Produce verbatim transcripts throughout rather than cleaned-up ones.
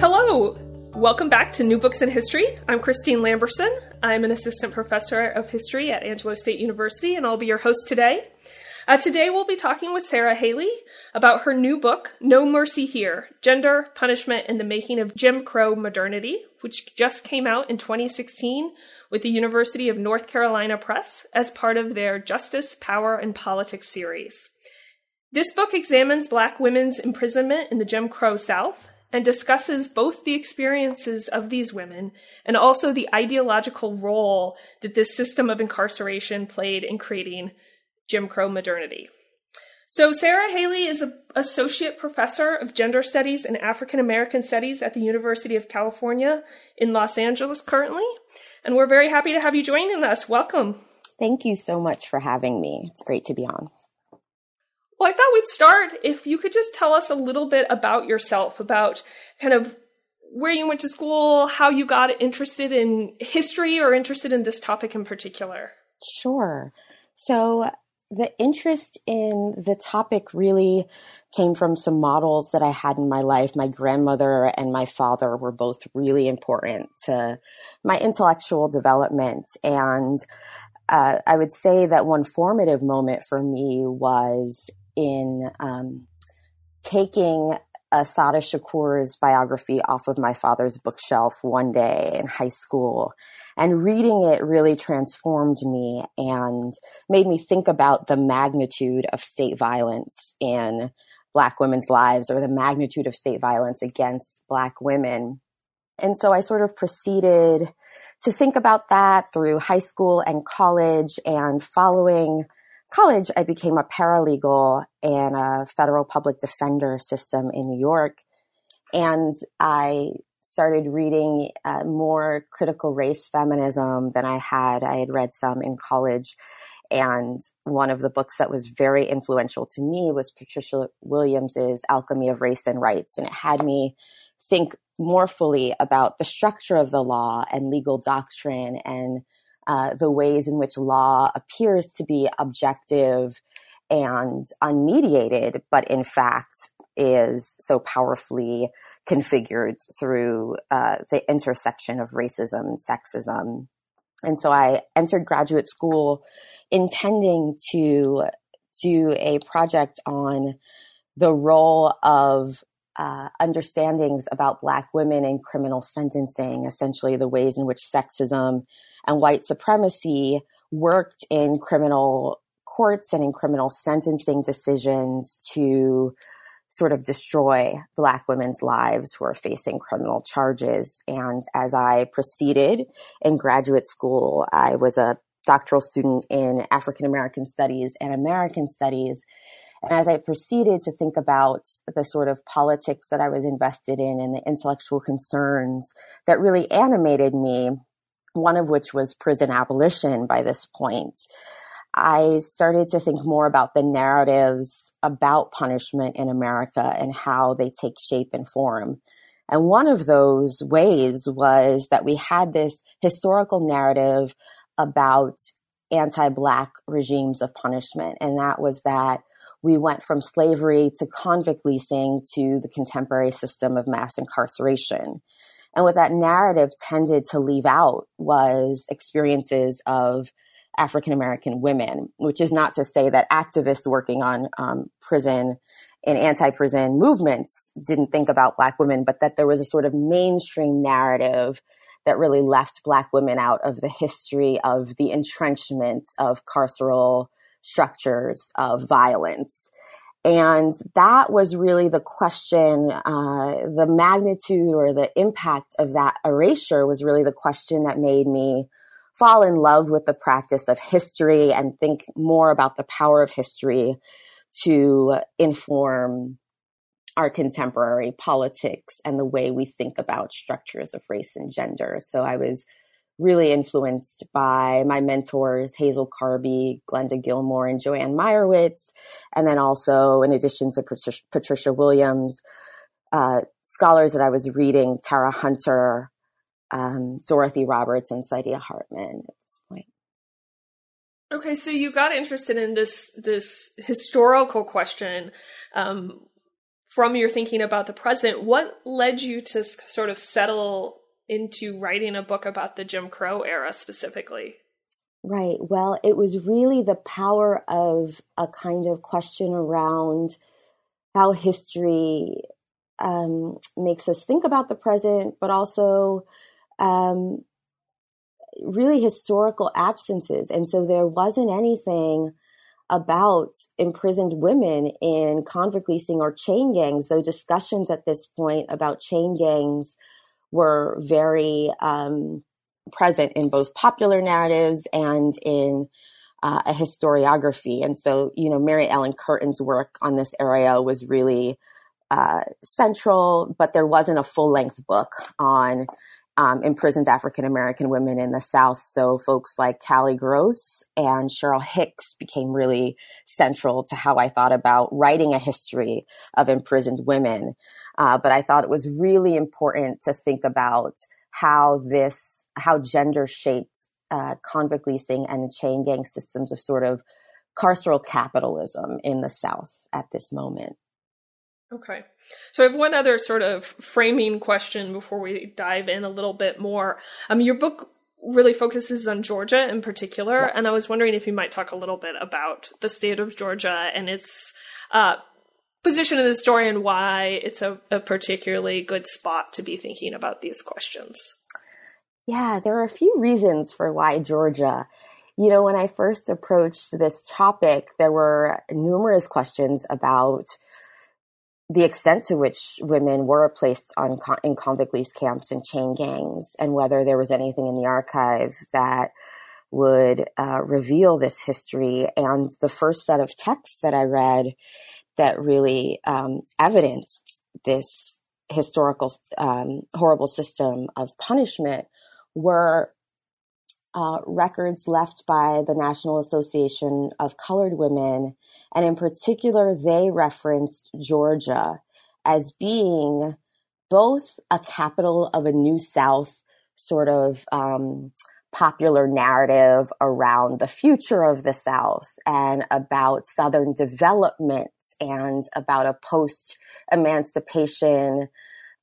Hello! Welcome back to New Books in History. I'm Christine Lamberson. I'm an assistant professor of history at Angelo State University, and I'll be your host today. Uh, today we'll be talking with Sarah Haley about her new book, No Mercy Here: Gender, Punishment, and the Making of Jim Crow Modernity, which just came out in twenty sixteen with the University of North Carolina Press as part of their Justice, Power, and Politics series. This book examines Black women's imprisonment in the Jim Crow South, and discusses both the experiences of these women and also the ideological role that this system of incarceration played in creating Jim Crow modernity. So Sarah Haley is an associate professor of gender studies and African American studies at the University of California in Los Angeles currently, and we're very happy to have you joining us. Welcome. Thank you so much for having me. It's great to be on. Well, I thought we'd start if you could just tell us a little bit about yourself, about kind of where you went to school, how you got interested in history or interested in this topic in particular. Sure. So the interest in the topic really came from some models that I had in my life. My grandmother and my father were both really important to my intellectual development. And uh, I would say that one formative moment for me was in um, taking Sada Shakur's biography off of my father's bookshelf one day in high school, and reading it really transformed me and made me think about the magnitude of state violence in Black women's lives, or the magnitude of state violence against Black women. And so I sort of proceeded to think about that through high school and college, and following college, I became a paralegal in a federal public defender system in New York, and I started reading uh, more critical race feminism than I had. I had read some in college, and one of the books that was very influential to me was Patricia Williams's Alchemy of Race and Rights, and it had me think more fully about the structure of the law and legal doctrine, and Uh, the ways in which law appears to be objective and unmediated, but in fact is so powerfully configured through uh, the intersection of racism and sexism. And so I entered graduate school intending to do a project on the role of Uh, understandings about Black women in criminal sentencing, essentially the ways in which sexism and white supremacy worked in criminal courts and in criminal sentencing decisions to sort of destroy Black women's lives who are facing criminal charges. And as I proceeded in graduate school, I was a doctoral student in African American studies and American studies. And as I proceeded to think about the sort of politics that I was invested in and the intellectual concerns that really animated me, one of which was prison abolition by this point, I started to think more about the narratives about punishment in America and how they take shape and form. And one of those ways was that we had this historical narrative about anti-Black regimes of punishment. And that was that we went from slavery to convict leasing to the contemporary system of mass incarceration. And what that narrative tended to leave out was experiences of African-American women, which is not to say that activists working on um, prison and anti-prison movements didn't think about Black women, but that there was a sort of mainstream narrative that really left Black women out of the history of the entrenchment of carceral structures of violence. And that was really the question, uh, the magnitude or the impact of that erasure was really the question that made me fall in love with the practice of history and think more about the power of history to inform our contemporary politics and the way we think about structures of race and gender. So I was really influenced by my mentors, Hazel Carby, Glenda Gilmore, and Joanne Meyerowitz. And then also, in addition to Patricia, Patricia Williams, uh, scholars that I was reading, Tara Hunter, um, Dorothy Roberts, and Saidiya Hartman at this point. Okay, so you got interested in this, this historical question um, from your thinking about the present. What led you to sort of settle into writing a book about the Jim Crow era specifically? Right. Well, it was really the power of a kind of question around how history um, makes us think about the present, but also um, really historical absences. And so there wasn't anything about imprisoned women in convict leasing or chain gangs, though discussions at this point about chain gangs were very um, present in both popular narratives and in uh, a historiography. And so, you know, Mary Ellen Curtin's work on this area was really uh, central, but there wasn't a full-length book on um, imprisoned African-American women in the South. So folks like Callie Gross and Cheryl Hicks became really central to how I thought about writing a history of imprisoned women. Uh, but I thought it was really important to think about how this, how gender shaped uh, convict leasing and chain gang systems of sort of carceral capitalism in the South at this moment. Okay. So I have one other sort of framing question before we dive in a little bit more. Um, your book really focuses on Georgia in particular, yes. And I was wondering if you might talk a little bit about the state of Georgia and its uh position of the story and why it's a, a particularly good spot to be thinking about these questions. Yeah, there are a few reasons for why Georgia. You know, when I first approached this topic, there were numerous questions about the extent to which women were placed on con- in convict lease camps and chain gangs, and whether there was anything in the archive that would uh, reveal this history. And the first set of texts that I read that really um, evidenced this historical, um, horrible system of punishment were uh, records left by the National Association of Colored Women. And in particular, they referenced Georgia as being both a capital of a New South sort of um, popular narrative around the future of the South and about Southern development and about a post-emancipation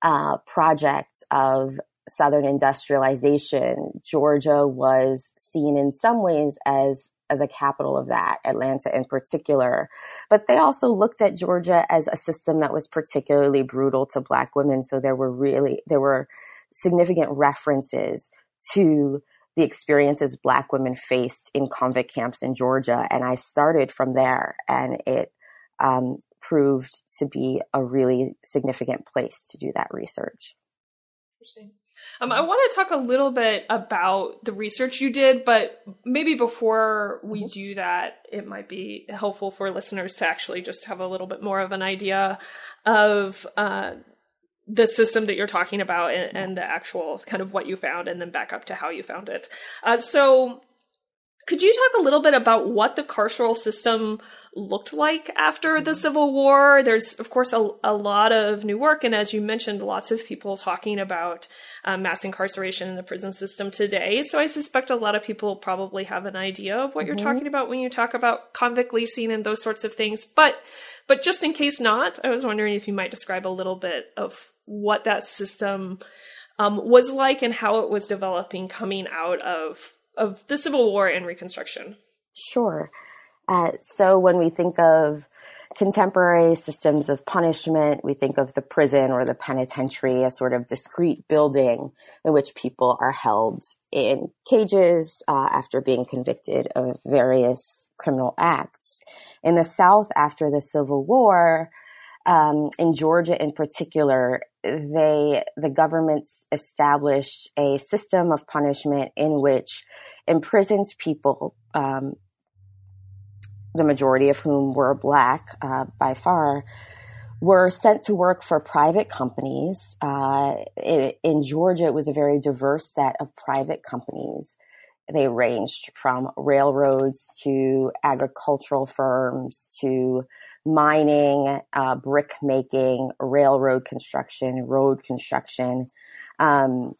uh, project of Southern industrialization. Georgia was seen in some ways as the capital of that, Atlanta in particular. But they also looked at Georgia as a system that was particularly brutal to Black women. So there were really, there were significant references to the experiences Black women faced in convict camps in Georgia. And I started from there, and it um, proved to be a really significant place to do that research. Interesting. Um, I want to talk a little bit about the research you did, but maybe before we do that, it might be helpful for listeners to actually just have a little bit more of an idea of uh the system that you're talking about and, and the actual kind of what you found, and then back up to how you found it. Uh, so could you talk a little bit about what the carceral system looked like after the Civil War? There's, of course, a, a lot of new work. And as you mentioned, lots of people talking about um, mass incarceration in the prison system today. So I suspect a lot of people probably have an idea of what mm-hmm. you're talking about when you talk about convict leasing and those sorts of things. But, but just in case not, I was wondering if you might describe a little bit of what that system um, was like and how it was developing coming out of of the Civil War and Reconstruction? Sure. Uh, so when we think of contemporary systems of punishment, we think of the prison or the penitentiary, a sort of discrete building in which people are held in cages uh, after being convicted of various criminal acts. In the South, after the Civil War, um, in Georgia in particular, they the government established a system of punishment in which imprisoned people, um, the majority of whom were Black uh, by far, were sent to work for private companies. Uh, it, in Georgia, it was a very diverse set of private companies. They ranged from railroads to agricultural firms to mining, uh, brick making, railroad construction, road construction. Um,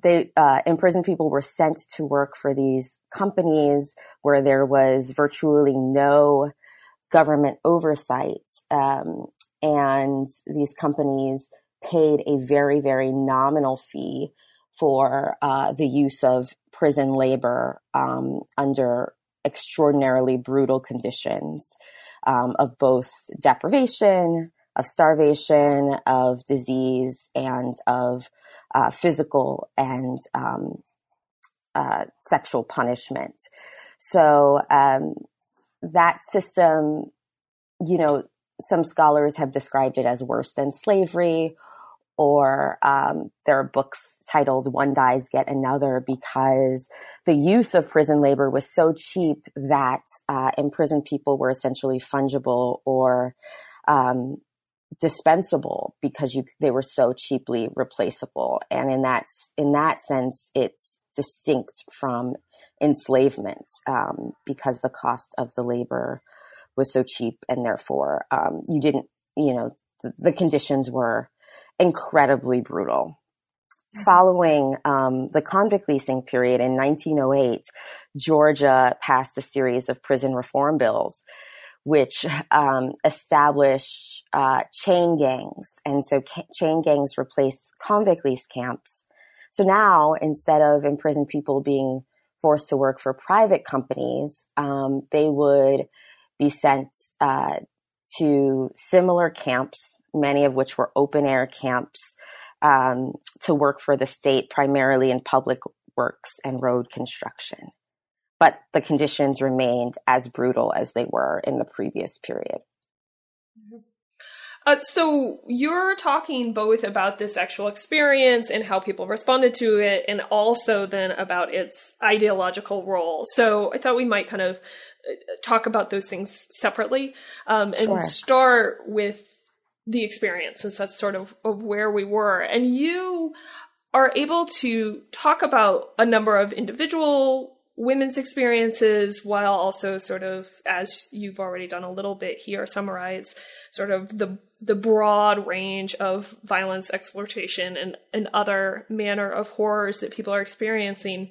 They, uh, imprisoned people were sent to work for these companies where there was virtually no government oversight. Um, and these companies paid a very, very nominal fee for, uh, the use of prison labor, um, under extraordinarily brutal conditions, um, of both deprivation, of starvation, of disease, and of uh, physical and um, uh, sexual punishment. So um, that system, you know, some scholars have described it as worse than slavery, or um, there are books titled One Dies Get Another, because the use of prison labor was so cheap that uh, imprisoned people were essentially fungible or um dispensable because you they were so cheaply replaceable. And in that in that sense, it's distinct from enslavement um, because the cost of the labor was so cheap, and therefore um, you didn't, you know, th- the conditions were incredibly brutal. Mm-hmm. Following um, the convict leasing period in nineteen oh eight, Georgia passed a series of prison reform bills which um, established uh, chain gangs. And so ca- chain gangs replaced convict lease camps. So now, instead of imprisoned people being forced to work for private companies, um, they would be sent uh, to similar camps, many of which were open-air camps, um, to work for the state, primarily in public works and road construction. But the conditions remained as brutal as they were in the previous period. Uh, so you're talking both about this actual experience and how people responded to it, and also then about its ideological role. So I thought we might kind of talk about those things separately um, and sure. start with the experience, since that's sort of, of where we were. And you are able to talk about a number of individual women's experiences, while also sort of, as you've already done a little bit here, summarize sort of the the broad range of violence, exploitation, and, and other manner of horrors that people are experiencing.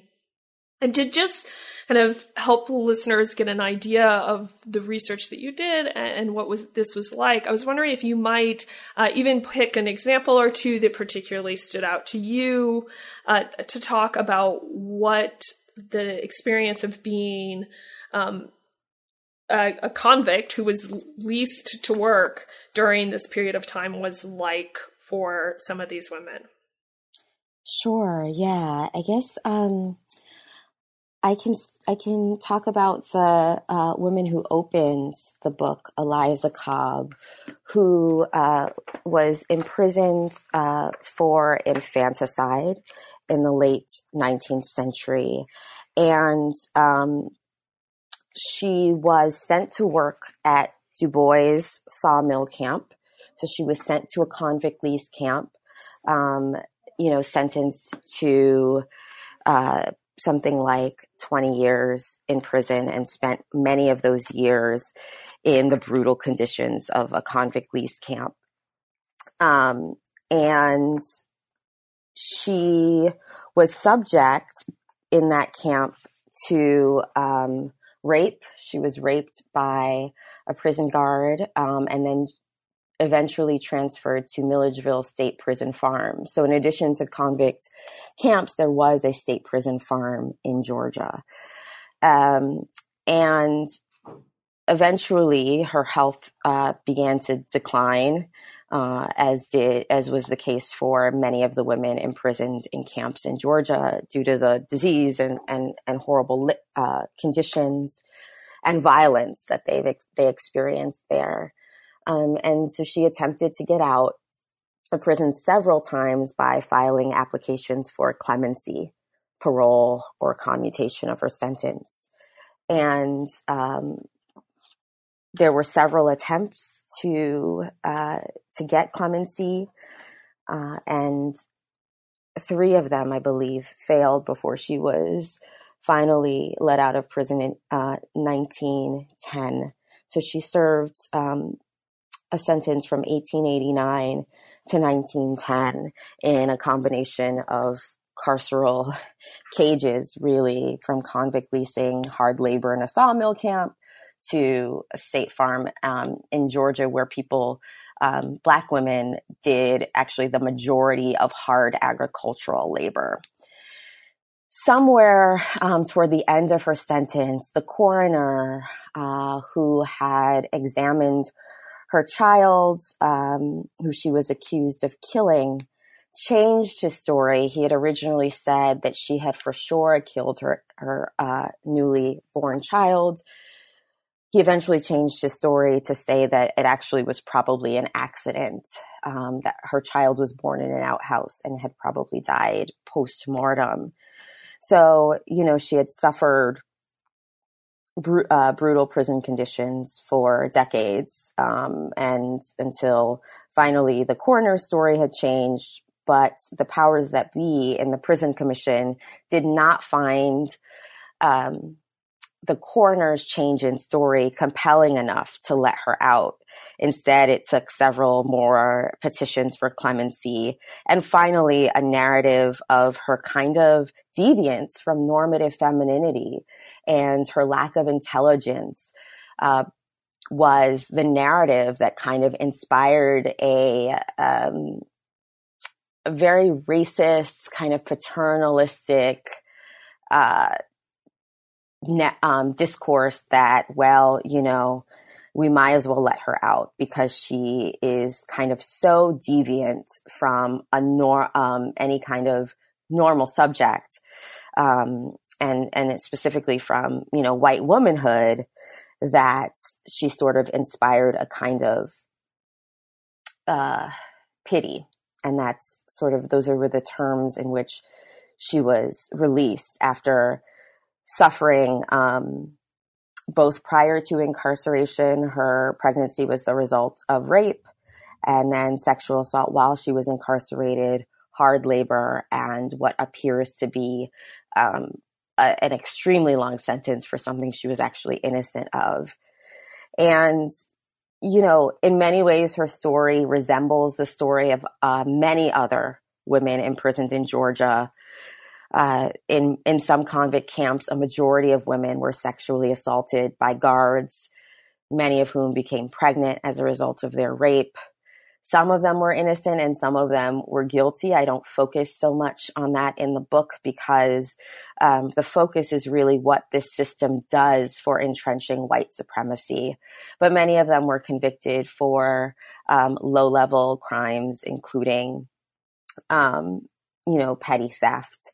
And to just kind of help listeners get an idea of the research that you did and what was this was like, I was wondering if you might uh, even pick an example or two that particularly stood out to you uh, to talk about what the experience of being um, a, a convict who was leased to work during this period of time was like for some of these women. Sure. Yeah. I guess um, I can I can talk about the uh, woman who opens the book, Eliza Cobb, who uh, was imprisoned uh, for infanticide in the late nineteenth century. And um, she was sent to work at Du Bois Sawmill camp. So she was sent to a convict lease camp, um, you know, sentenced to uh, something like twenty years in prison, and spent many of those years in the brutal conditions of a convict lease camp. Um, and she was subject in that camp to um, rape. She was raped by a prison guard um, and then eventually transferred to Milledgeville State Prison Farm. So in addition to convict camps, there was a state prison farm in Georgia. Um, and eventually her health uh, began to decline, uh, as did, as was the case for many of the women imprisoned in camps in Georgia due to the disease and, and, and horrible uh, conditions and violence that they've, they experienced there. Um, and so she attempted to get out of prison several times by filing applications for clemency, parole, or commutation of her sentence. And um, there were several attempts to uh, to get clemency, uh, and three of them, I believe, failed before she was finally let out of prison in uh, nineteen ten. So she served um, a sentence from eighteen eighty-nine to nineteen ten in a combination of carceral cages, really, from convict leasing, hard labor in a sawmill camp, to a state farm um, in Georgia where people, um, Black women, did actually the majority of hard agricultural labor. Somewhere um, toward the end of her sentence, the coroner uh, who had examined her child, um, who she was accused of killing, changed his story. He had originally said that she had for sure killed her, her uh, newly born child. He eventually changed his story to say that it actually was probably an accident, um, that her child was born in an outhouse and had probably died post-mortem. So, you know, she had suffered br- uh, brutal prison conditions for decades, um, and until finally the coroner's story had changed. But the powers that be in the prison commission did not find um the coroner's change in story compelling enough to let her out. Instead, it took several more petitions for clemency and finally a narrative of her kind of deviance from normative femininity and her lack of intelligence uh, was the narrative that kind of inspired a, um, a very racist, kind of paternalistic uh Um, discourse that, well, you know, we might as well let her out because she is kind of so deviant from a nor um, any kind of normal subject, um, and and specifically from, you know, white womanhood, that she sort of inspired a kind of uh, pity, and that's sort of those are the terms in which she was released after suffering, um, both prior to incarceration. Her pregnancy was the result of rape, and then sexual assault while she was incarcerated, hard labor, and what appears to be um, a, an extremely long sentence for something she was actually innocent of. And, you know, in many ways, her story resembles the story of uh, many other women imprisoned in Georgia. Uh, in, in some convict camps, a majority of women were sexually assaulted by guards, many of whom became pregnant as a result of their rape. Some of them were innocent and some of them were guilty. I don't focus so much on that in the book because um, the focus is really what this system does for entrenching white supremacy. But many of them were convicted for um, low-level crimes, including, um, you know, petty theft,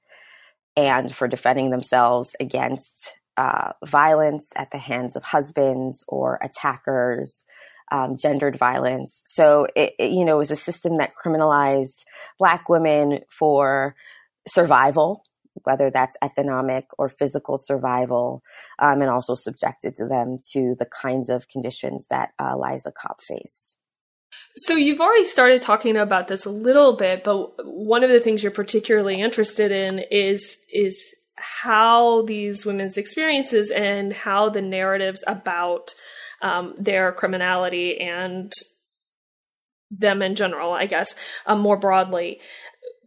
and for defending themselves against uh, violence at the hands of husbands or attackers, um, gendered violence. So, it, it, you know, it was a system that criminalized Black women for survival, whether that's economic or physical survival, um, and also subjected them to the kinds of conditions that uh, Eliza Cobb faced. So you've already started talking about this a little bit, but one of the things you're particularly interested in is is how these women's experiences and how the narratives about um, their criminality and them in general, I guess, um, more broadly,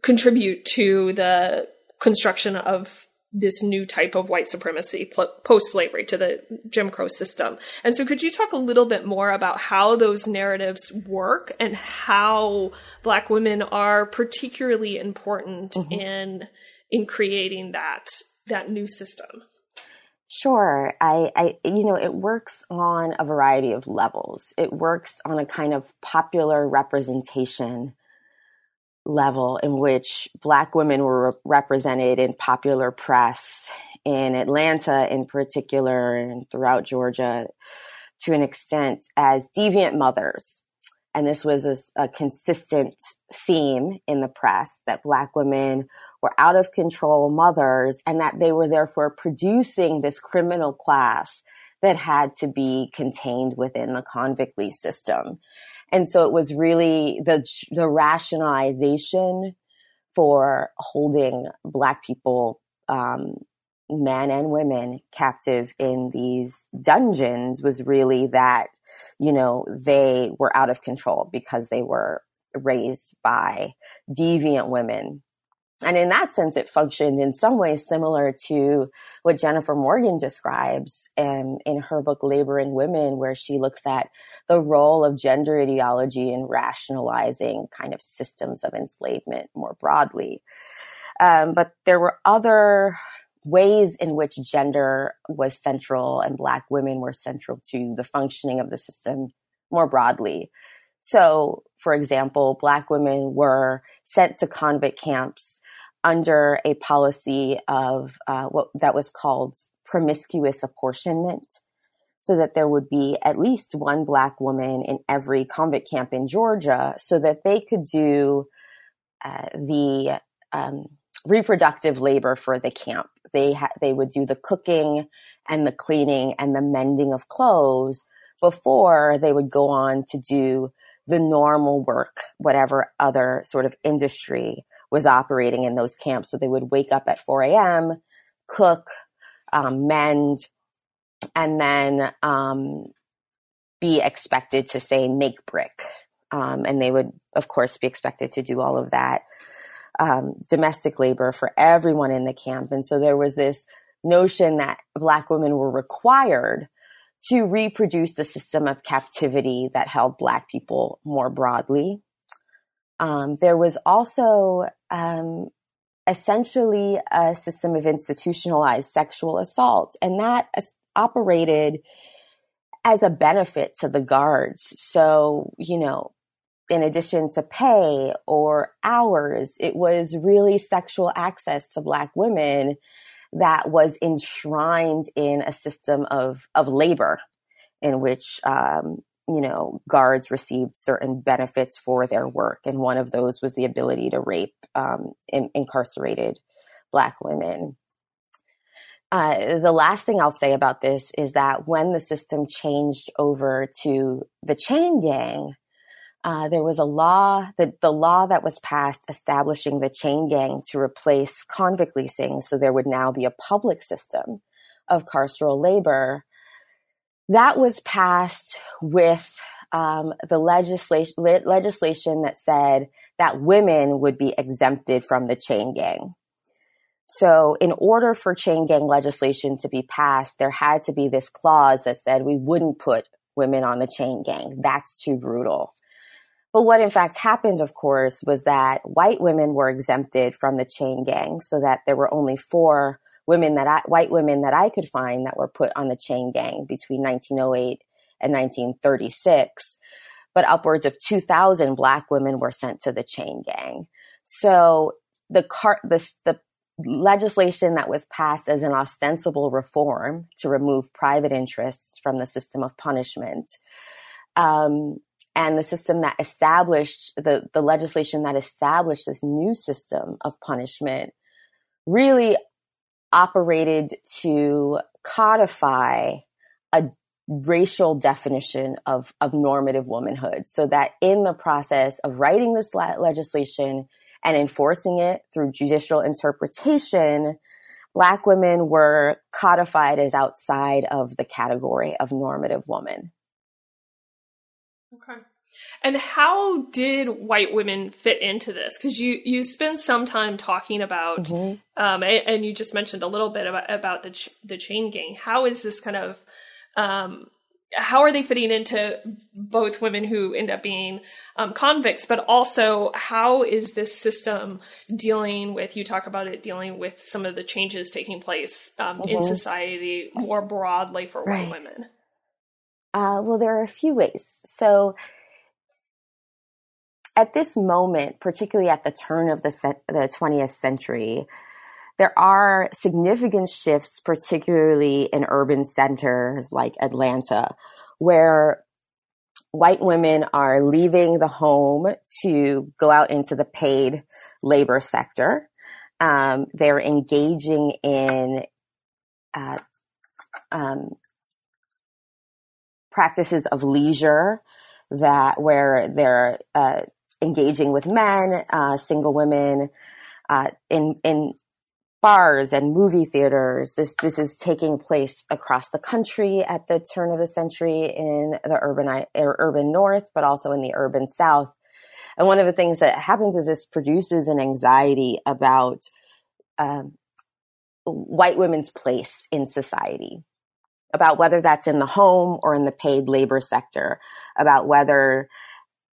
contribute to the construction of this new type of white supremacy post-slavery to the Jim Crow system. And so could you talk a little bit more about how those narratives work and how Black women are particularly important mm-hmm. in in creating that that new system? Sure. I, I, you know, it works on a variety of levels. It works on a kind of popular representation level in which Black women were re- represented in popular press in Atlanta in particular and throughout Georgia to an extent as deviant mothers. And this was a, a consistent theme in the press that Black women were out of control mothers and that they were therefore producing this criminal class that had to be contained within the convict lease system. And so it was really the, the rationalization for holding Black people, um, men and women captive in these dungeons was really that, you know, they were out of control because they were raised by deviant women. And in that sense, it functioned in some ways similar to what Jennifer Morgan describes um, in her book, Laboring Women, where she looks at the role of gender ideology in rationalizing kind of systems of enslavement more broadly. Um, but there were other ways in which gender was central and Black women were central to the functioning of the system more broadly. So, for example, Black women were sent to convict camps under a policy of uh, what that was called promiscuous apportionment, so that there would be at least one Black woman in every convict camp in Georgia so that they could do uh, the um, reproductive labor for the camp. They ha- they would do the cooking and the cleaning and the mending of clothes before they would go on to do the normal work, whatever other sort of industry was operating in those camps. So they would wake up at four a.m., cook, um, mend, and then um, be expected to, say, make brick. Um, and they would, of course, be expected to do all of that um, domestic labor for everyone in the camp. And so there was this notion that Black women were required to reproduce the system of captivity that held Black people more broadly. Um, there was also um, essentially a system of institutionalized sexual assault, and that as- operated as a benefit to the guards. So, you know, in addition to pay or hours, it was really sexual access to Black women that was enshrined in a system of, of labor in which, um, you know, guards received certain benefits for their work. And one of those was the ability to rape um, in, incarcerated Black women. Uh, the last thing I'll say about this is that when the system changed over to the chain gang, uh, there was a law, that the law that was passed establishing the chain gang to replace convict leasing. So there would now be a public system of carceral labor. That was passed with um, the legislation le- legislation that said that women would be exempted from the chain gang. So in order for chain gang legislation to be passed, there had to be this clause that said we wouldn't put women on the chain gang. That's too brutal. But what in fact happened, of course, was that white women were exempted from the chain gang, so that there were only four women that I, white women that I could find that were put on the chain gang between nineteen oh eight and nineteen thirty-six, but upwards of two thousand Black women were sent to the chain gang. So the car, the, the legislation that was passed as an ostensible reform to remove private interests from the system of punishment, um, and the system that established the, the legislation that established this new system of punishment really operated to codify a racial definition of, of normative womanhood, so that in the process of writing this le- legislation and enforcing it through judicial interpretation, Black women were codified as outside of the category of normative woman. Okay. And how did white women fit into this? Because you, you spend some time talking about, mm-hmm. um, and, and you just mentioned a little bit about, about the ch- the chain gang. How is this kind of, um, how are they fitting into both women who end up being um, convicts, but also how is this system dealing with, you talk about it dealing with some of the changes taking place um, mm-hmm. in society more broadly for right. white women? Uh, well, there are a few ways. So at this moment, particularly at the turn of the, se- the twentieth century, there are significant shifts, particularly in urban centers like Atlanta, where white women are leaving the home to go out into the paid labor sector. Um, they're engaging in uh, um, practices of leisure that where they're uh, engaging with men, uh, single women, uh, in in bars and movie theaters. This this is taking place across the country at the turn of the century in the urban urban north, but also in the urban south. And one of the things that happens is this produces an anxiety about um, white women's place in society, about whether that's in the home or in the paid labor sector, about whether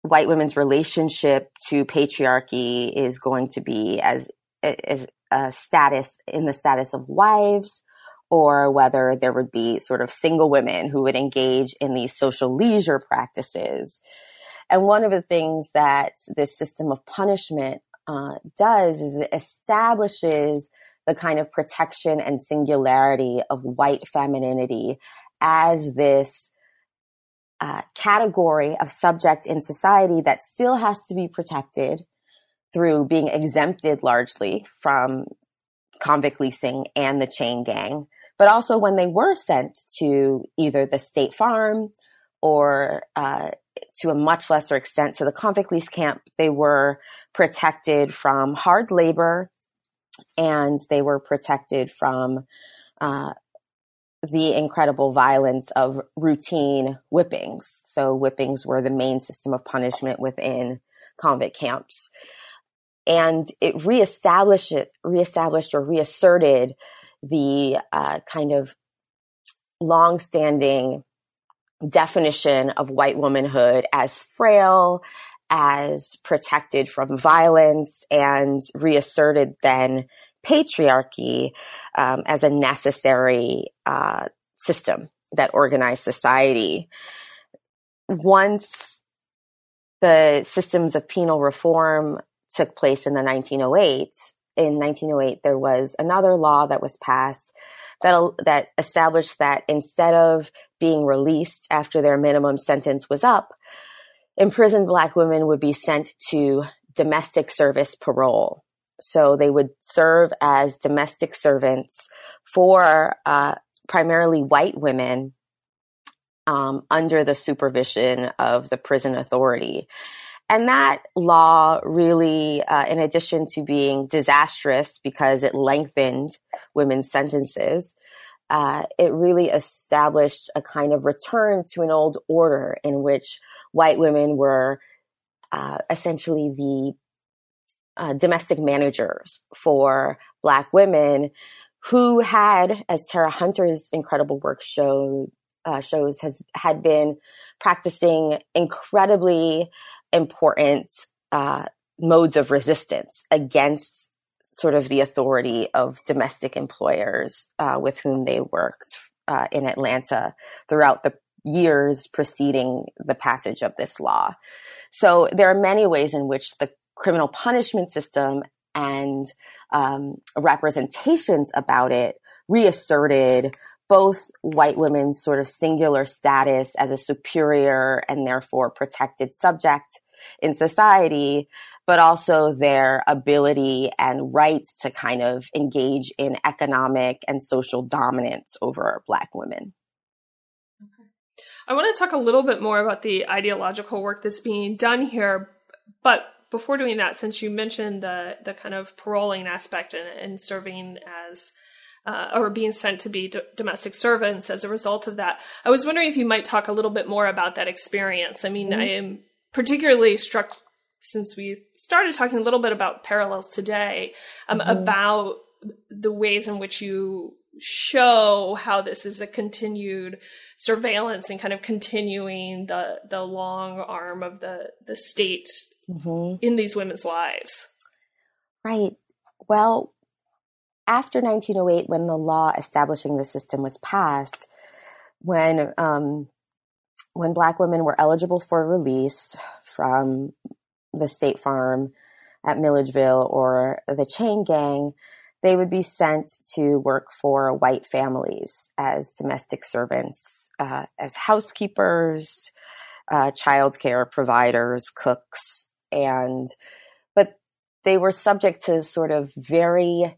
white women's relationship to patriarchy is going to be as as Uh, status in the status of wives, or whether there would be sort of single women who would engage in these social leisure practices. And one of the things that this system of punishment uh, does is it establishes the kind of protection and singularity of white femininity as this uh, category of subject in society that still has to be protected through being exempted largely from convict leasing and the chain gang, but also when they were sent to either the state farm or uh, to a much lesser extent to the convict lease camp, they were protected from hard labor and they were protected from uh, the incredible violence of routine whippings. So whippings were the main system of punishment within convict camps. And it reestablished, reestablished or reasserted the uh, kind of longstanding definition of white womanhood as frail, as protected from violence, and reasserted then patriarchy um, as a necessary uh, system that organized society. Once the systems of penal reform took place in the nineteen oh eight. In nineteen oh eight, there was another law that was passed that that established that instead of being released after their minimum sentence was up, imprisoned Black women would be sent to domestic service parole. So they would serve as domestic servants for uh, primarily white women um, under the supervision of the prison authority. And that law really, uh, in addition to being disastrous because it lengthened women's sentences, uh, it really established a kind of return to an old order in which white women were uh, essentially the uh, domestic managers for Black women who had, as Tara Hunter's incredible work showed, uh, shows, has had been practicing incredibly important uh, modes of resistance against sort of the authority of domestic employers uh, with whom they worked uh, in Atlanta throughout the years preceding the passage of this law. So there are many ways in which the criminal punishment system and um, representations about it reasserted both white women's sort of singular status as a superior and therefore protected subject in society, but also their ability and rights to kind of engage in economic and social dominance over Black women. Okay. I want to talk a little bit more about the ideological work that's being done here, but before doing that, since you mentioned the the kind of paroling aspect and, and serving as Uh, or being sent to be d- domestic servants as a result of that. I was wondering if you might talk a little bit more about that experience. I mean, mm-hmm. I am particularly struck, since we started talking a little bit about parallels today, um, mm-hmm. about the ways in which you show how this is a continued surveillance and kind of continuing the the long arm of the, the state mm-hmm. in these women's lives. Right. Well, after nineteen oh eight, when the law establishing the system was passed, when um, when Black women were eligible for release from the state farm at Milledgeville or the chain gang, they would be sent to work for white families as domestic servants, uh, as housekeepers, uh, childcare providers, cooks, and but they were subject to sort of very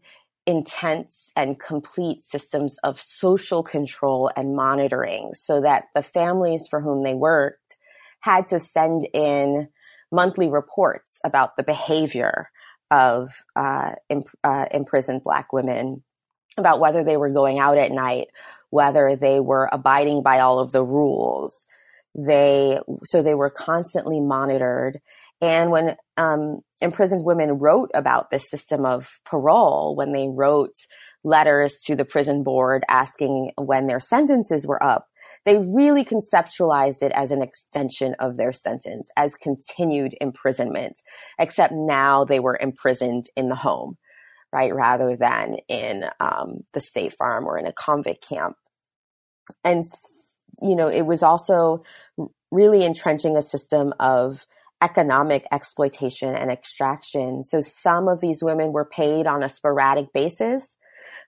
intense and complete systems of social control and monitoring, so that the families for whom they worked had to send in monthly reports about the behavior of uh, imp- uh, imprisoned Black women, about whether they were going out at night, whether they were abiding by all of the rules. They so they were constantly monitored. And when um, imprisoned women wrote about this system of parole, when they wrote letters to the prison board asking when their sentences were up, they really conceptualized it as an extension of their sentence, as continued imprisonment, except now they were imprisoned in the home, right, rather than in um, the state farm or in a convict camp. And, you know, it was also really entrenching a system of economic exploitation and extraction. So some of these women were paid on a sporadic basis,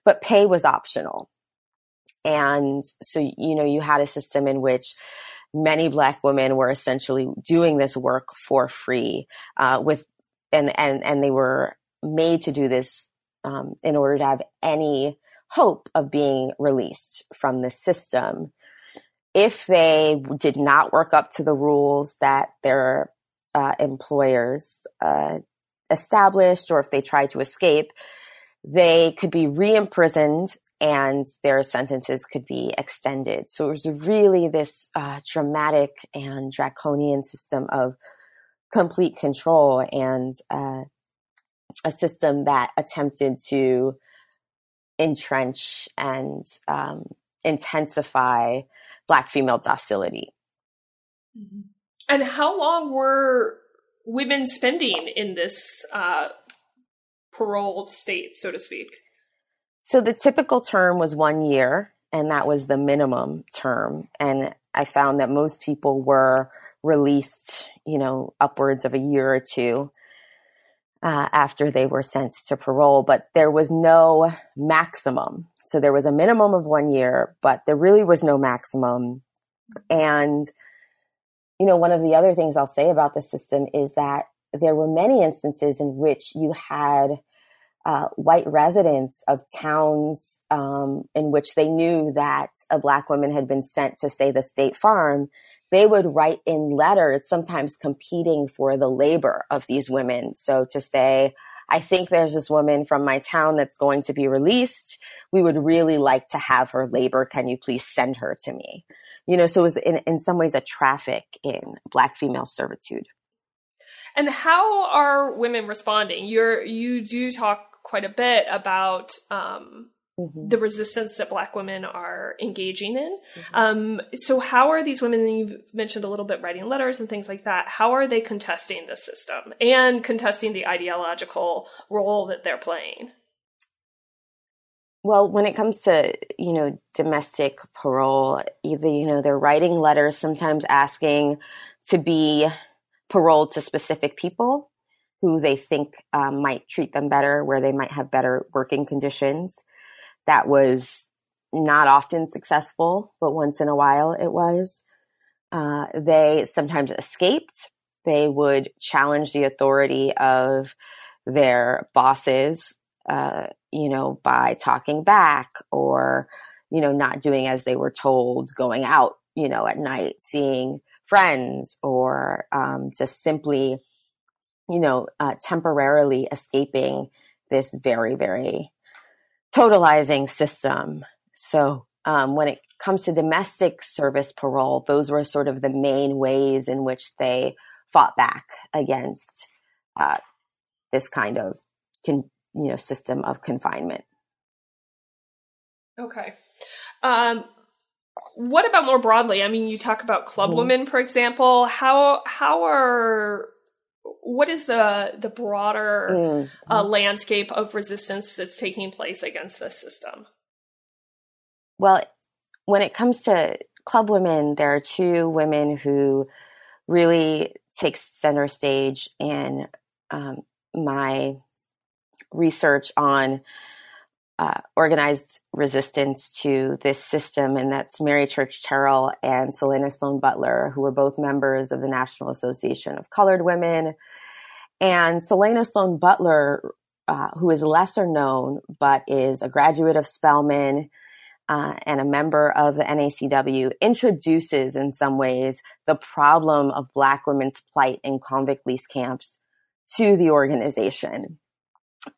but pay was optional. And so, you know, you had a system in which many Black women were essentially doing this work for free, uh, with, and, and, and they were made to do this, um, in order to have any hope of being released from the system. If they did not work up to the rules that their uh, employers, uh, established, or if they tried to escape, they could be re-imprisoned and their sentences could be extended. So it was really this uh, dramatic and draconian system of complete control, and uh, a system that attempted to entrench and um, intensify Black female docility. And how long were women spending in this uh, paroled state, so to speak? So the typical term was one year, and that was the minimum term. And I found that most people were released, you know, upwards of a year or two uh, after they were sent to parole. But there was no maximum. So there was a minimum of one year, but there really was no maximum. And, you know, one of the other things I'll say about the system is that there were many instances in which you had Uh, white residents of towns um, in which they knew that a Black woman had been sent to, say, the state farm. They would write in letters, sometimes competing for the labor of these women. So to say, I think there's this woman from my town that's going to be released. We would really like to have her labor. Can you please send her to me? You know, so it was in, in some ways a traffic in Black female servitude. And how are women responding? You're, you do talk quite a bit about um, mm-hmm. the resistance that Black women are engaging in. Mm-hmm. Um, so how are these women, and you've mentioned a little bit writing letters and things like that, how are they contesting the system and contesting the ideological role that they're playing? Well, when it comes to, you know, domestic parole, either, you know, they're writing letters, sometimes asking to be paroled to specific people who they think um, might treat them better, where they might have better working conditions. That was not often successful, but once in a while it was. Uh, they sometimes escaped. They would challenge the authority of their bosses, uh, you know, by talking back or, you know, not doing as they were told, going out, you know, at night, seeing friends, or um, just simply you know, uh, temporarily escaping this very, very totalizing system. So um, when it comes to domestic service parole, those were sort of the main ways in which they fought back against uh, this kind of con- you know system of confinement. Okay. Um, what about more broadly? I mean, you talk about club mm-hmm. women, for example. How how are what is the the broader mm-hmm. uh, landscape of resistance that's taking place against this system? Well, when it comes to club women, there are two women who really take center stage in um, my research on uh, organized resistance to this system, and that's Mary Church Terrell and Selena Sloan Butler, who were both members of the National Association of Colored Women. And Selena Sloan Butler, uh, who is lesser known, but is a graduate of Spelman, Uh, and a member of the N A C W, introduces in some ways the problem of Black women's plight in convict lease camps to the organization.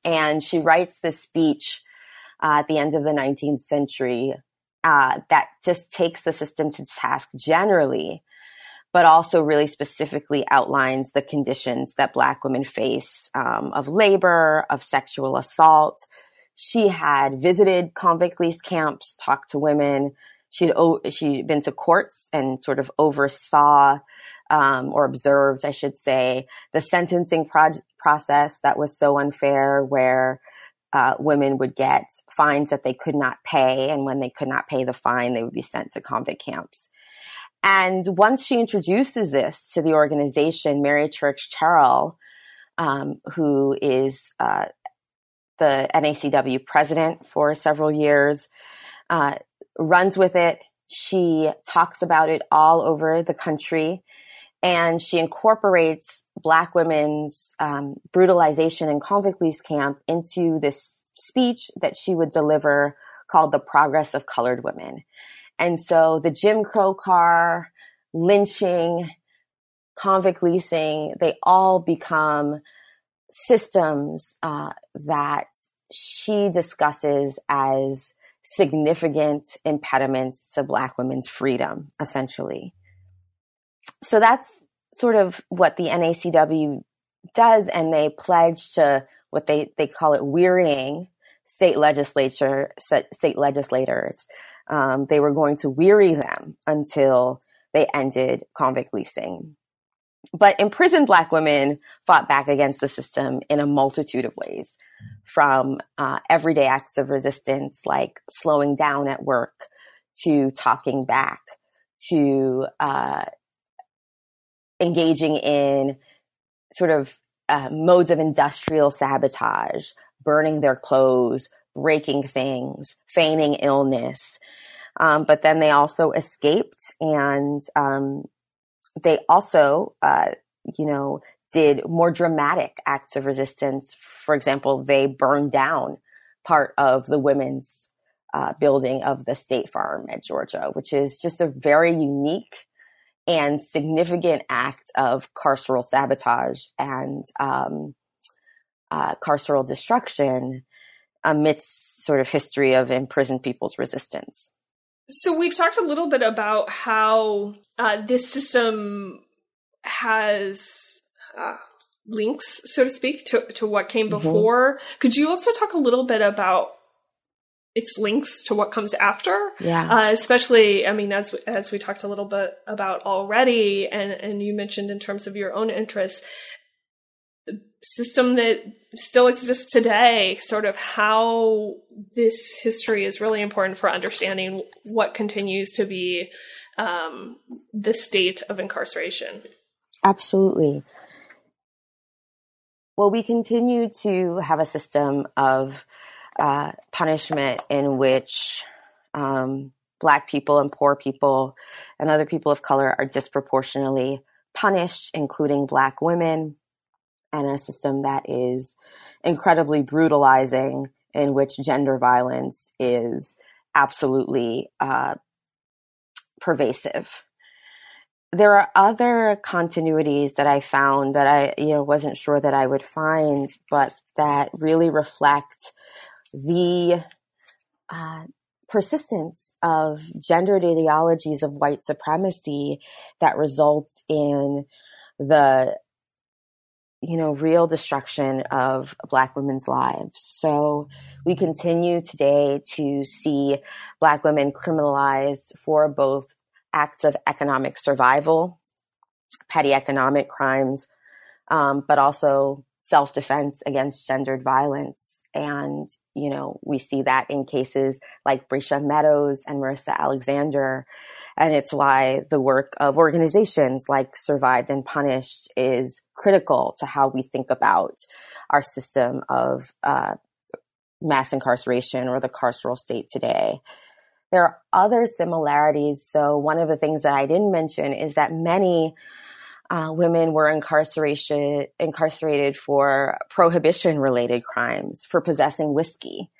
And she writes this speech uh, at the end of the nineteenth century uh, that just takes the system to task generally, but also really specifically outlines the conditions that Black women face um, of labor, of sexual assault. She had visited convict lease camps, talked to women. She'd she'd been to courts and sort of oversaw um, or observed, I should say, the sentencing pro- process that was so unfair, where uh, women would get fines that they could not pay. And when they could not pay the fine, they would be sent to convict camps. And once she introduces this to the organization, Mary Church Terrell, um, who is uh the N A C W president for several years, uh, runs with it. She talks about it all over the country, and she incorporates Black women's um, brutalization in convict lease camp into this speech that she would deliver called The Progress of Colored Women. And so the Jim Crow car, lynching, convict leasing, they all become systems uh, that she discusses as significant impediments to Black women's freedom, essentially. So that's sort of what the N A C W does, and they pledge to what they, they call it wearying state legislature, state legislators. Um, they were going to weary them until they ended convict leasing. But imprisoned Black women fought back against the system in a multitude of ways, from uh, everyday acts of resistance like slowing down at work, to talking back, to uh, engaging in sort of uh, modes of industrial sabotage, burning their clothes, breaking things, feigning illness. Um, but then they also escaped, and um They also, uh, you know, did more dramatic acts of resistance. For example, they burned down part of the women's uh, building of the State Farm at Georgia, which is just a very unique and significant act of carceral sabotage and um, uh, carceral destruction amidst sort of history of imprisoned people's resistance. So we've talked a little bit about how uh, this system has uh, links, so to speak, to, to what came mm-hmm. before. Could you also talk a little bit about its links to what comes after? Yeah. Uh, especially, I mean, as, as we talked a little bit about already, and, and you mentioned in terms of your own interests, the system that still exists today, sort of how this history is really important for understanding what continues to be um, the state of incarceration. Absolutely. Well, we continue to have a system of uh, punishment in which um, Black people and poor people and other people of color are disproportionately punished, including Black women. And a system that is incredibly brutalizing, in which gender violence is absolutely uh, pervasive. There are other continuities that I found that I, you know, wasn't sure that I would find, but that really reflect the uh, persistence of gendered ideologies of white supremacy that result in the, you know, real destruction of Black women's lives. So we continue today to see Black women criminalized for both acts of economic survival, petty economic crimes, um, but also self-defense against gendered violence. And, you know, we see that in cases like Bresha Meadows and Marissa Alexander. And it's why the work of organizations like Survived and Punished is critical to how we think about our system of uh, mass incarceration or the carceral state today. There are other similarities. So one of the things that I didn't mention is that many uh, women were incarceration, incarcerated for prohibition-related crimes, for possessing whiskey.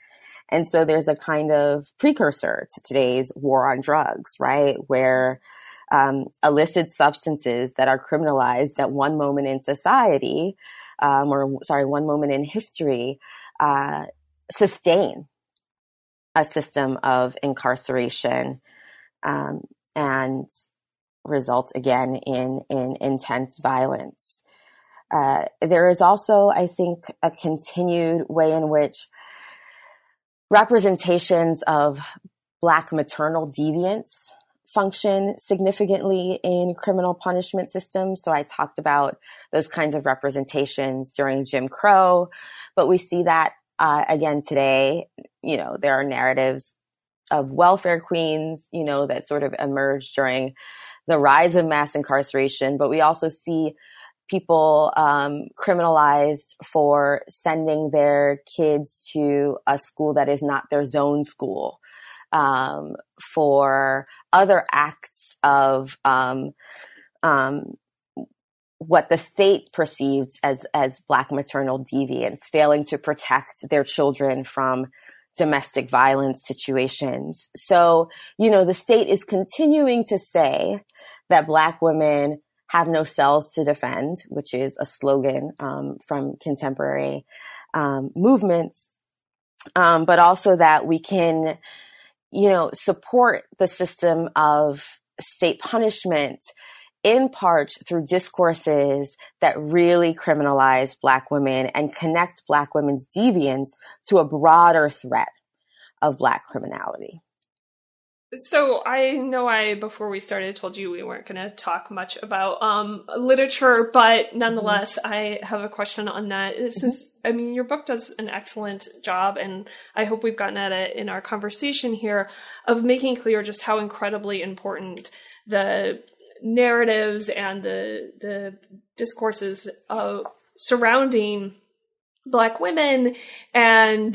And so there's a kind of precursor to today's war on drugs, right, where um, illicit substances that are criminalized at one moment in society, um, or sorry, one moment in history, uh, sustain a system of incarceration um, and result, again, in, in intense violence. Uh, there is also, I think, a continued way in which representations of Black maternal deviance function significantly in criminal punishment systems. So I talked about those kinds of representations during Jim Crow, but we see that uh, again today. You know, there are narratives of welfare queens, you know, that sort of emerged during the rise of mass incarceration, but we also see people um, criminalized for sending their kids to a school that is not their zone school, um, for other acts of um, um, what the state perceives as, as Black maternal deviance, failing to protect their children from domestic violence situations. So, you know, the state is continuing to say that Black women have no cells to defend, which is a slogan um, from contemporary um, movements, um, but also that we can, you know, support the system of state punishment in part through discourses that really criminalize Black women and connect Black women's deviance to a broader threat of Black criminality. So I know I, before we started, told you we weren't going to talk much about um, literature, but nonetheless, mm-hmm. I have a question on that. Since, mm-hmm. I mean, your book does an excellent job, and I hope we've gotten at it in our conversation here, of making clear just how incredibly important the narratives and the the discourses uh, surrounding Black women and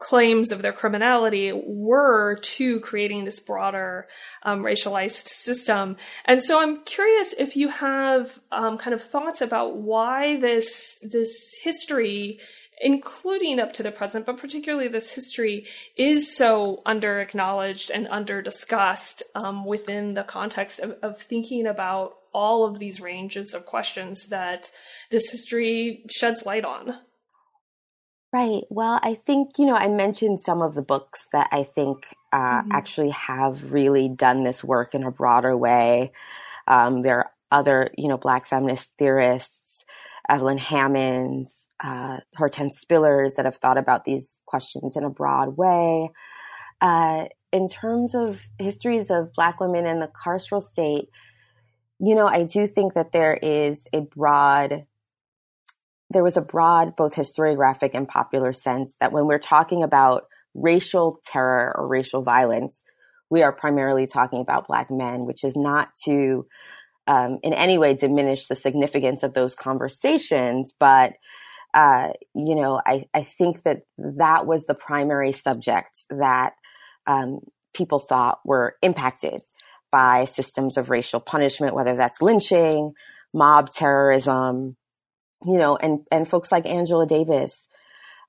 claims of their criminality were to creating this broader um, racialized system. And so I'm curious if you have um, kind of thoughts about why this this history, including up to the present, but particularly this history, is so under-acknowledged and under-discussed um, within the context of, of thinking about all of these ranges of questions that this history sheds light on. Right. Well, I think, you know, I mentioned some of the books that I think uh, mm-hmm. actually have really done this work in a broader way. Um, there are other, you know, Black feminist theorists, Evelyn Hammond's, Uh, Hortense Spillers, that have thought about these questions in a broad way. Uh, in terms of histories of Black women in the carceral state, you know, I do think that there is a broad, there was a broad, both historiographic and popular sense that when we're talking about racial terror or racial violence, we are primarily talking about Black men, which is not to um, in any way diminish the significance of those conversations, but Uh, you know, I, I think that that was the primary subject that um, people thought were impacted by systems of racial punishment, whether that's lynching, mob terrorism, you know, and, and folks like Angela Davis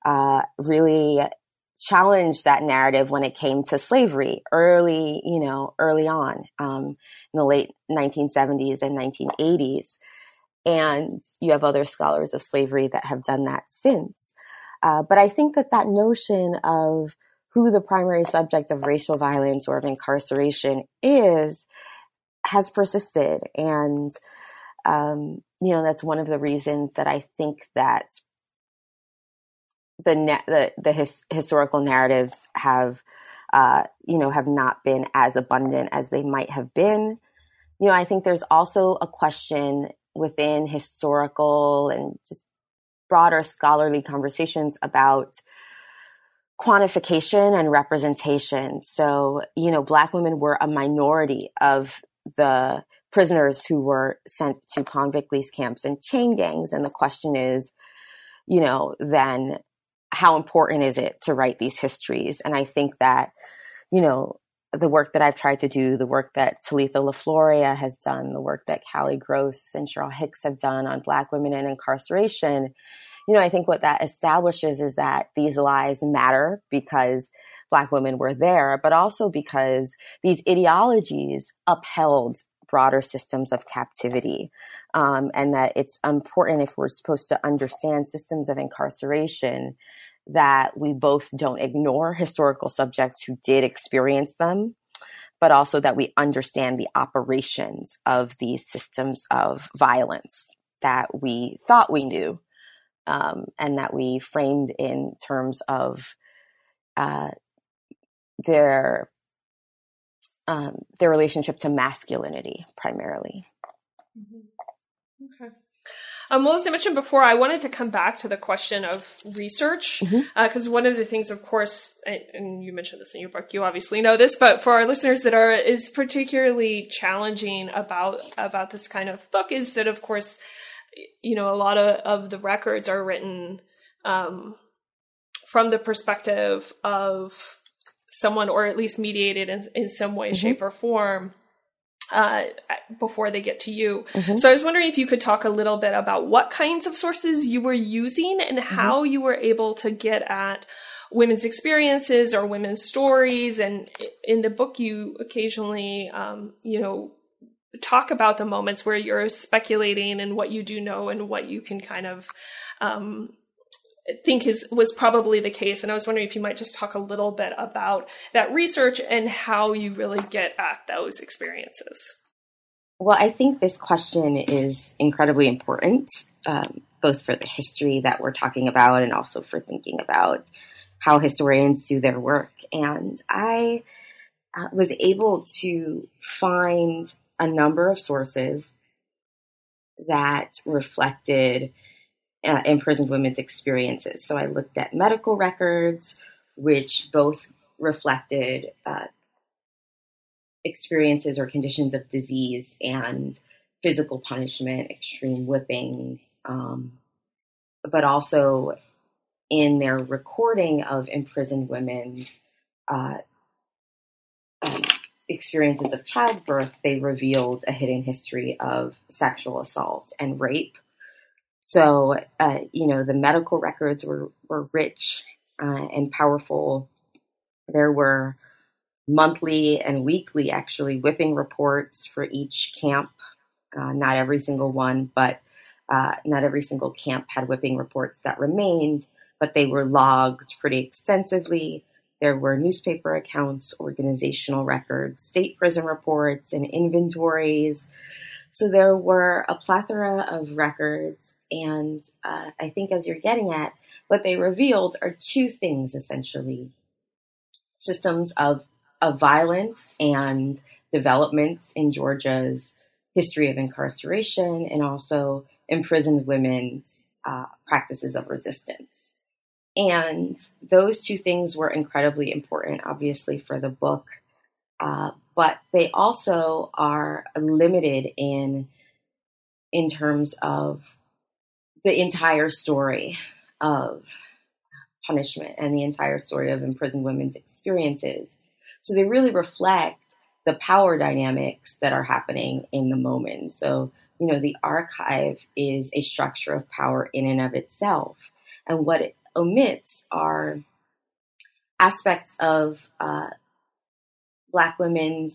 uh, really challenged that narrative when it came to slavery early, you know, early on um, in the late nineteen seventies and nineteen eighties. And you have other scholars of slavery that have done that since. Uh, but I think that that notion of who the primary subject of racial violence or of incarceration is has persisted. And um, you know, that's one of the reasons that I think that the na- the, the his- historical narratives have, uh, you know, have not been as abundant as they might have been. You know, I think there's also a question within historical and just broader scholarly conversations about quantification and representation. So, you know, Black women were a minority of the prisoners who were sent to convict lease camps and chain gangs. And the question is, you know, then how important is it to write these histories? And I think that, you know, the work that I've tried to do, the work that Talitha LaFloria has done, the work that Callie Gross and Cheryl Hicks have done on Black women and incarceration, you know, I think what that establishes is that these lives matter because Black women were there, but also because these ideologies upheld broader systems of captivity. Um, and that it's important, if we're supposed to understand systems of incarceration, that we both don't ignore historical subjects who did experience them, but also that we understand the operations of these systems of violence that we thought we knew, um, and that we framed in terms of uh, their um, their relationship to masculinity primarily. Mm-hmm. Okay. Um, well, as I mentioned before, I wanted to come back to the question of research, because mm-hmm. uh, one of the things, of course, and, and you mentioned this in your book, you obviously know this, but for our listeners that are, is particularly challenging about, about this kind of book is that, of course, you know, a lot of, of the records are written um, from the perspective of someone, or at least mediated in, in some way, mm-hmm. shape, or form, uh, before they get to you. Mm-hmm. So I was wondering if you could talk a little bit about what kinds of sources you were using and mm-hmm. how you were able to get at women's experiences or women's stories. And in the book, you occasionally, um, you know, talk about the moments where you're speculating and what you do know and what you can kind of, um, think is, was probably the case. And I was wondering if you might just talk a little bit about that research and how you really get at those experiences. Well, I think this question is incredibly important, um, both for the history that we're talking about and also for thinking about how historians do their work. And I uh, was able to find a number of sources that reflected Uh, imprisoned women's experiences. So I looked at medical records, which both reflected uh, experiences or conditions of disease and physical punishment, extreme whipping, um, but also in their recording of imprisoned women's uh, experiences of childbirth, they revealed a hidden history of sexual assault and rape. So, uh, you know, the medical records were, were rich uh, and powerful. There were monthly and weekly, actually, whipping reports for each camp. Uh, not every single one, but uh, not every single camp had whipping reports that remained, but they were logged pretty extensively. There were newspaper accounts, organizational records, state prison reports, and inventories. So there were a plethora of records. And uh, I think, as you're getting at, what they revealed are two things, essentially: systems of, of violence and developments in Georgia's history of incarceration, and also imprisoned women's uh, practices of resistance. And those two things were incredibly important, obviously, for the book, uh, but they also are limited in in terms of the entire story of punishment and the entire story of imprisoned women's experiences. So they really reflect the power dynamics that are happening in the moment. So, you know, the archive is a structure of power in and of itself. And what it omits are aspects of uh, Black women's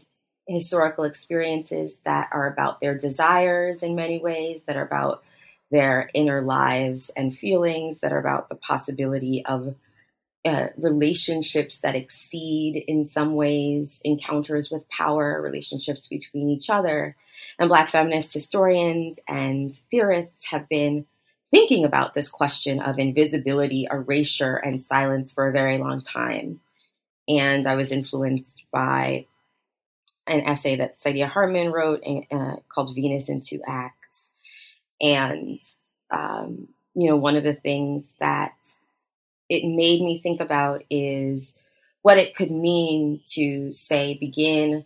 historical experiences that are about their desires in many ways, that are about their inner lives and feelings, that are about the possibility of uh, relationships that exceed in some ways encounters with power, relationships between each other. And Black feminist historians and theorists have been thinking about this question of invisibility, erasure, and silence for a very long time. And I was influenced by an essay that Saidiya Hartman wrote and, uh, called Venus in Two Acts. And, um, you know, one of the things that it made me think about is what it could mean to, say, begin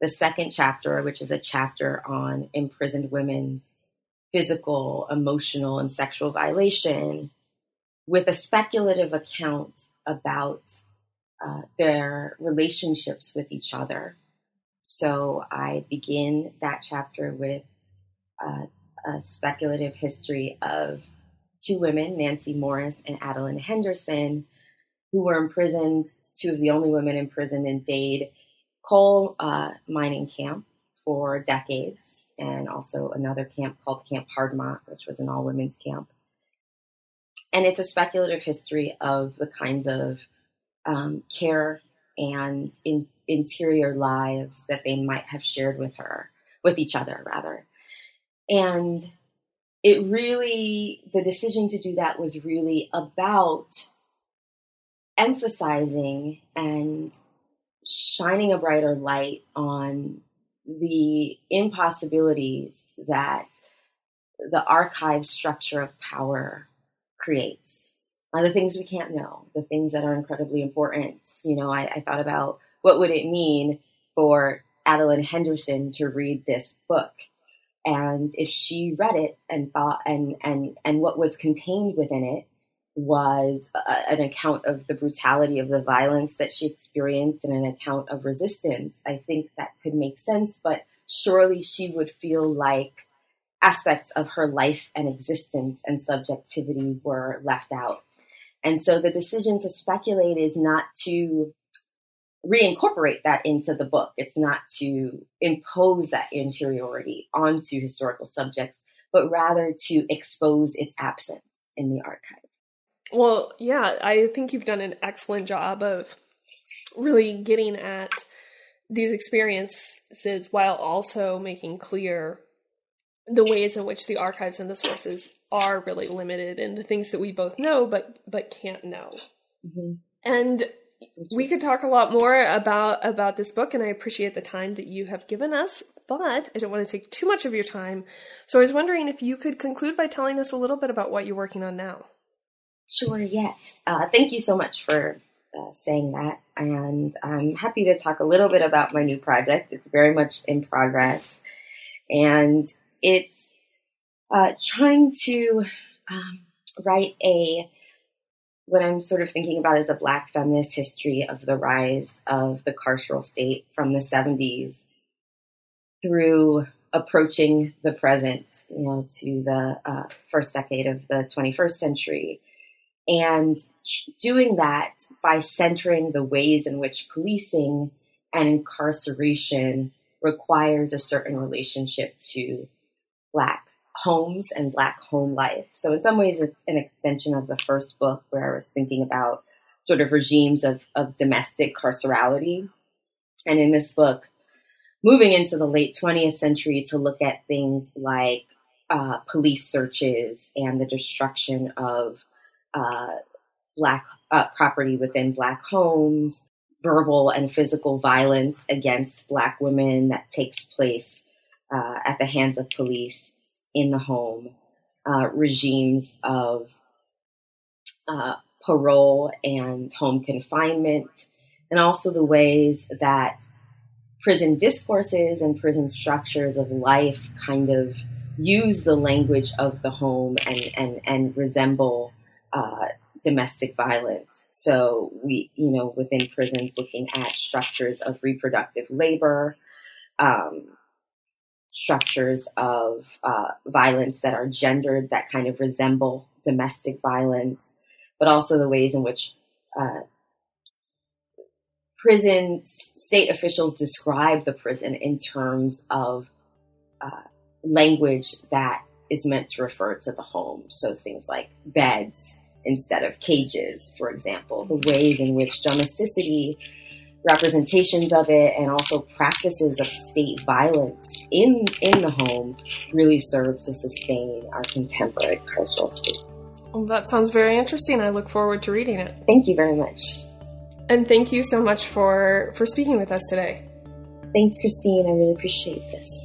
the second chapter, which is a chapter on imprisoned women's physical, emotional, and sexual violation, with a speculative account about uh, their relationships with each other. So I begin that chapter with uh, a speculative history of two women, Nancy Morris and Adeline Henderson, who were imprisoned, two of the only women imprisoned in Dade coal uh, mining camp for decades, and also another camp called Camp Hardmont, which was an all-women's camp. And it's a speculative history of the kinds of um, care and in, interior lives that they might have shared with her, with each other, rather. And it really, the decision to do that was really about emphasizing and shining a brighter light on the impossibilities that the archive structure of power creates, are the things we can't know, the things that are incredibly important. You know, I, I thought about what would it mean for Adeline Henderson to read this book, and if she read it and thought, and and and what was contained within it was a, an account of the brutality of the violence that she experienced and an account of resistance. I think that could make sense, but surely she would feel like aspects of her life and existence and subjectivity were left out. And so the decision to speculate is not to reincorporate that into the book. It's not to impose that interiority onto historical subjects, but rather to expose its absence in the archive. Well, yeah, I think you've done an excellent job of really getting at these experiences while also making clear the ways in which the archives and the sources are really limited and the things that we both know but but can't know. Mm-hmm. And we could talk a lot more about, about this book, and I appreciate the time that you have given us, but I don't want to take too much of your time. So I was wondering if you could conclude by telling us a little bit about what you're working on now. Sure, yes. Uh, thank you so much for uh, saying that. And I'm happy to talk a little bit about my new project. It's very much in progress. And it's uh, trying to um, write a, what I'm sort of thinking about is a Black feminist history of the rise of the carceral state from the seventies through approaching the present, you know, to the uh, first decade of the twenty-first century. And doing that by centering the ways in which policing and incarceration requires a certain relationship to Black homes and Black home life. So in some ways, it's an extension of the first book where I was thinking about sort of regimes of, of domestic carcerality. And in this book, moving into the late twentieth century to look at things like uh, police searches and the destruction of Uh, black uh, property within Black homes, verbal and physical violence against Black women that takes place uh, at the hands of police in the home, uh, regimes of uh, parole and home confinement, and also the ways that prison discourses and prison structures of life kind of use the language of the home and, and, and resemble Uh, domestic violence. So we, you know, within prisons, looking at structures of reproductive labor, um, structures of uh, violence that are gendered, that kind of resemble domestic violence, but also the ways in which uh, prison state officials describe the prison in terms of uh, language that is meant to refer to the home. So things like beds instead of cages, for example, the ways in which domesticity, representations of it, and also practices of state violence in in the home really serve to sustain our contemporary cultural state. Well, that sounds very interesting. I look forward to reading it. Thank you very much. And thank you so much for, for speaking with us today. Thanks, Christine. I really appreciate this.